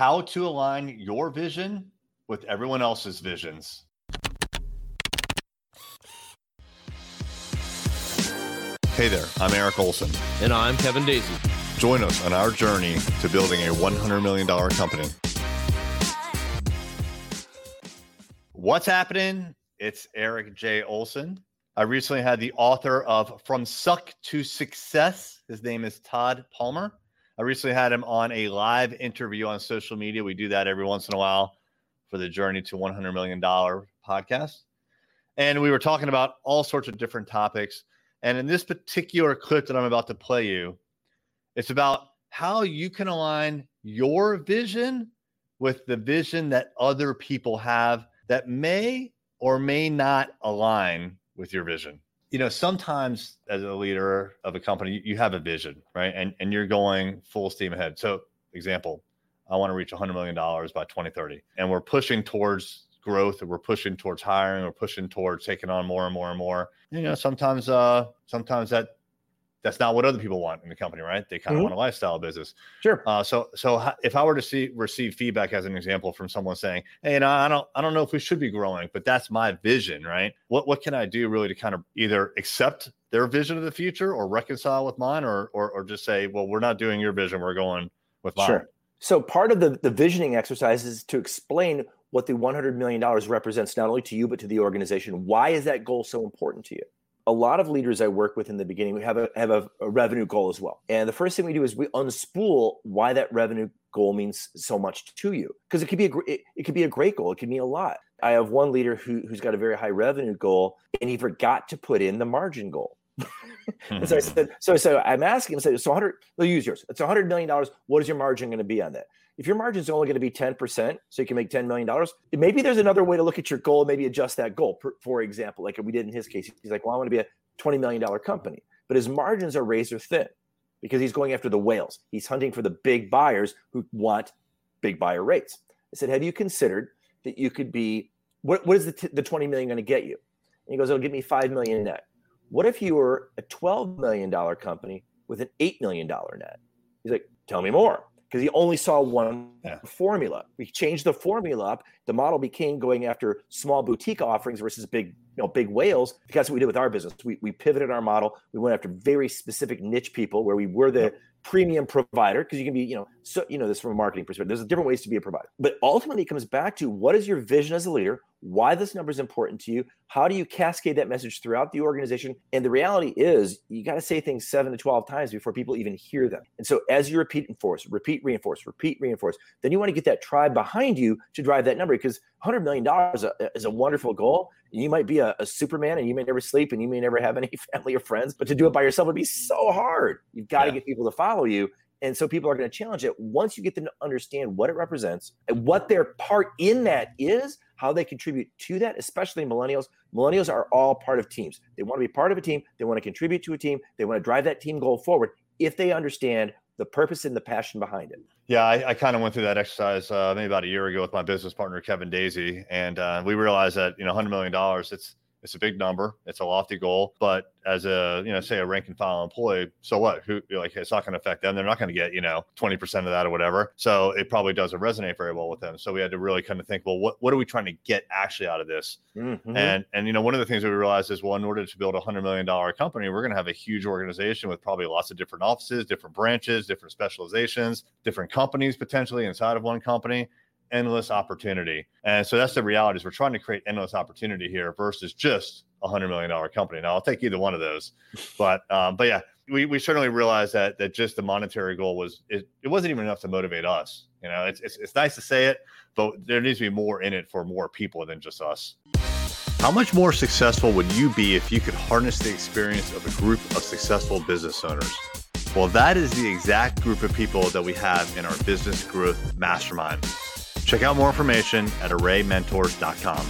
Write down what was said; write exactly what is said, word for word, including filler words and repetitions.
how to align your vision with everyone else's visions. Hey there, I'm Eric Olson. And I'm Kevin Daisy. Join us on our journey to building a one hundred million dollars company. What's happening? It's Eric J. Olson. I recently had the author of From Suck to Success. His name is Todd Palmer. I recently had him on a live interview on social media. We do that every once in a while for the Journey to one hundred million dollars podcast. And we were talking about all sorts of different topics. And in this particular clip that I'm about to play you, it's about how you can align your vision with the vision that other people have that may or may not align with your vision. You know, sometimes as a leader of a company, you have a vision, right? And and you're going full steam ahead. So example, I want to reach one hundred million dollars by twenty thirty. And we're pushing towards growth, and we're pushing towards hiring, we're pushing towards taking on more and more and more. You know, sometimes uh, sometimes that that's not what other people want in the company, right? They kind of mm-hmm. want a lifestyle business. Sure. Uh, so so if I were to see receive feedback as an example from someone saying, hey, you know, I don't I don't know if we should be growing, but that's my vision, right? What what can I do really to kind of either accept their vision of the future or reconcile with mine, or or, or just say, well, we're not doing your vision, we're going with mine. Sure. So part of the, the visioning exercise is to explain what the one hundred million dollars represents, not only to you, but to the organization. Why is that goal so important to you? A lot of leaders I work with in the beginning, we have a have a, a revenue goal as well. And the first thing we do is we unspool why that revenue goal means so much to you. Because it could be a it, it could be a great goal. It could mean a lot. I have one leader who, who's got a very high revenue goal, and he forgot to put in the margin goal. And so I said, so, so I'm asking him, so one hundred, they'll use yours. It's one hundred million dollars. What is your margin going to be on that? If your margin is only going to be ten percent, so you can make ten million dollars, maybe there's another way to look at your goal, maybe adjust that goal. For example, like we did in his case, he's like, well, I want to be a twenty million dollars company. But his margins are razor thin because he's going after the whales. He's hunting for the big buyers who want big buyer rates. I said, have you considered that you could be, what, what is the, t- the twenty million dollars going to get you? And he goes, it'll give me five million dollars net. What if you were a twelve million dollars company with an eight million dollars net? He's like, tell me more. Because he only saw one yeah. formula. We changed the formula up. The model became going after small boutique offerings versus big, you know, big whales. Because that's what we did with our business. We we pivoted our model. We went after very specific niche people where we were the yep. premium provider. Because you can be, you know, so you know this from a marketing perspective. There's different ways to be a provider. But ultimately, it comes back to what is your vision as a leader? Why this number is important to you? How do you cascade that message throughout the organization? And the reality is you got to say things seven to twelve times before people even hear them. And so as you repeat and force, repeat, reinforce, repeat, reinforce, then you want to get that tribe behind you to drive that number, because one hundred million dollars is a, is a wonderful goal. You might be a, a Superman and you may never sleep and you may never have any family or friends, but to do it by yourself would be so hard. You've got to yeah. get people to follow you. And so people are going to challenge it. Once you get them to understand what it represents and what their part in that is, how they contribute to that, especially millennials. Millennials are all part of teams. They want to be part of a team. They want to contribute to a team. They want to drive that team goal forward if they understand the purpose and the passion behind it. Yeah, I, I kind of went through that exercise uh, maybe about a year ago with my business partner, Kevin Daisy. And uh, we realized that, you know, one hundred million dollars, it's it's a big number. It's a lofty goal. But as a, you know, say a rank and file employee, so what? Who, like, it's not going to affect them. They're not going to get, you know, twenty percent of that or whatever. So it probably doesn't resonate very well with them. So we had to really kind of think, well, what, what are we trying to get actually out of this? Mm-hmm. And, and, you know, one of the things that we realized is, well, in order to build a one hundred million dollars company, we're going to have a huge organization with probably lots of different offices, different branches, different specializations, different companies potentially inside of one company. Endless opportunity. And so that's the reality, is we're trying to create endless opportunity here versus just a one hundred million dollars company. Now I'll take either one of those, but, um, but yeah, we, we certainly realized that, that just the monetary goal was, it, it wasn't even enough to motivate us. You know, it's, it's, it's nice to say it, but there needs to be more in it for more people than just us. How much more successful would you be if you could harness the experience of a group of successful business owners? Well, that is the exact group of people that we have in our Business Growth Mastermind. Check out more information at Array Mentors dot com.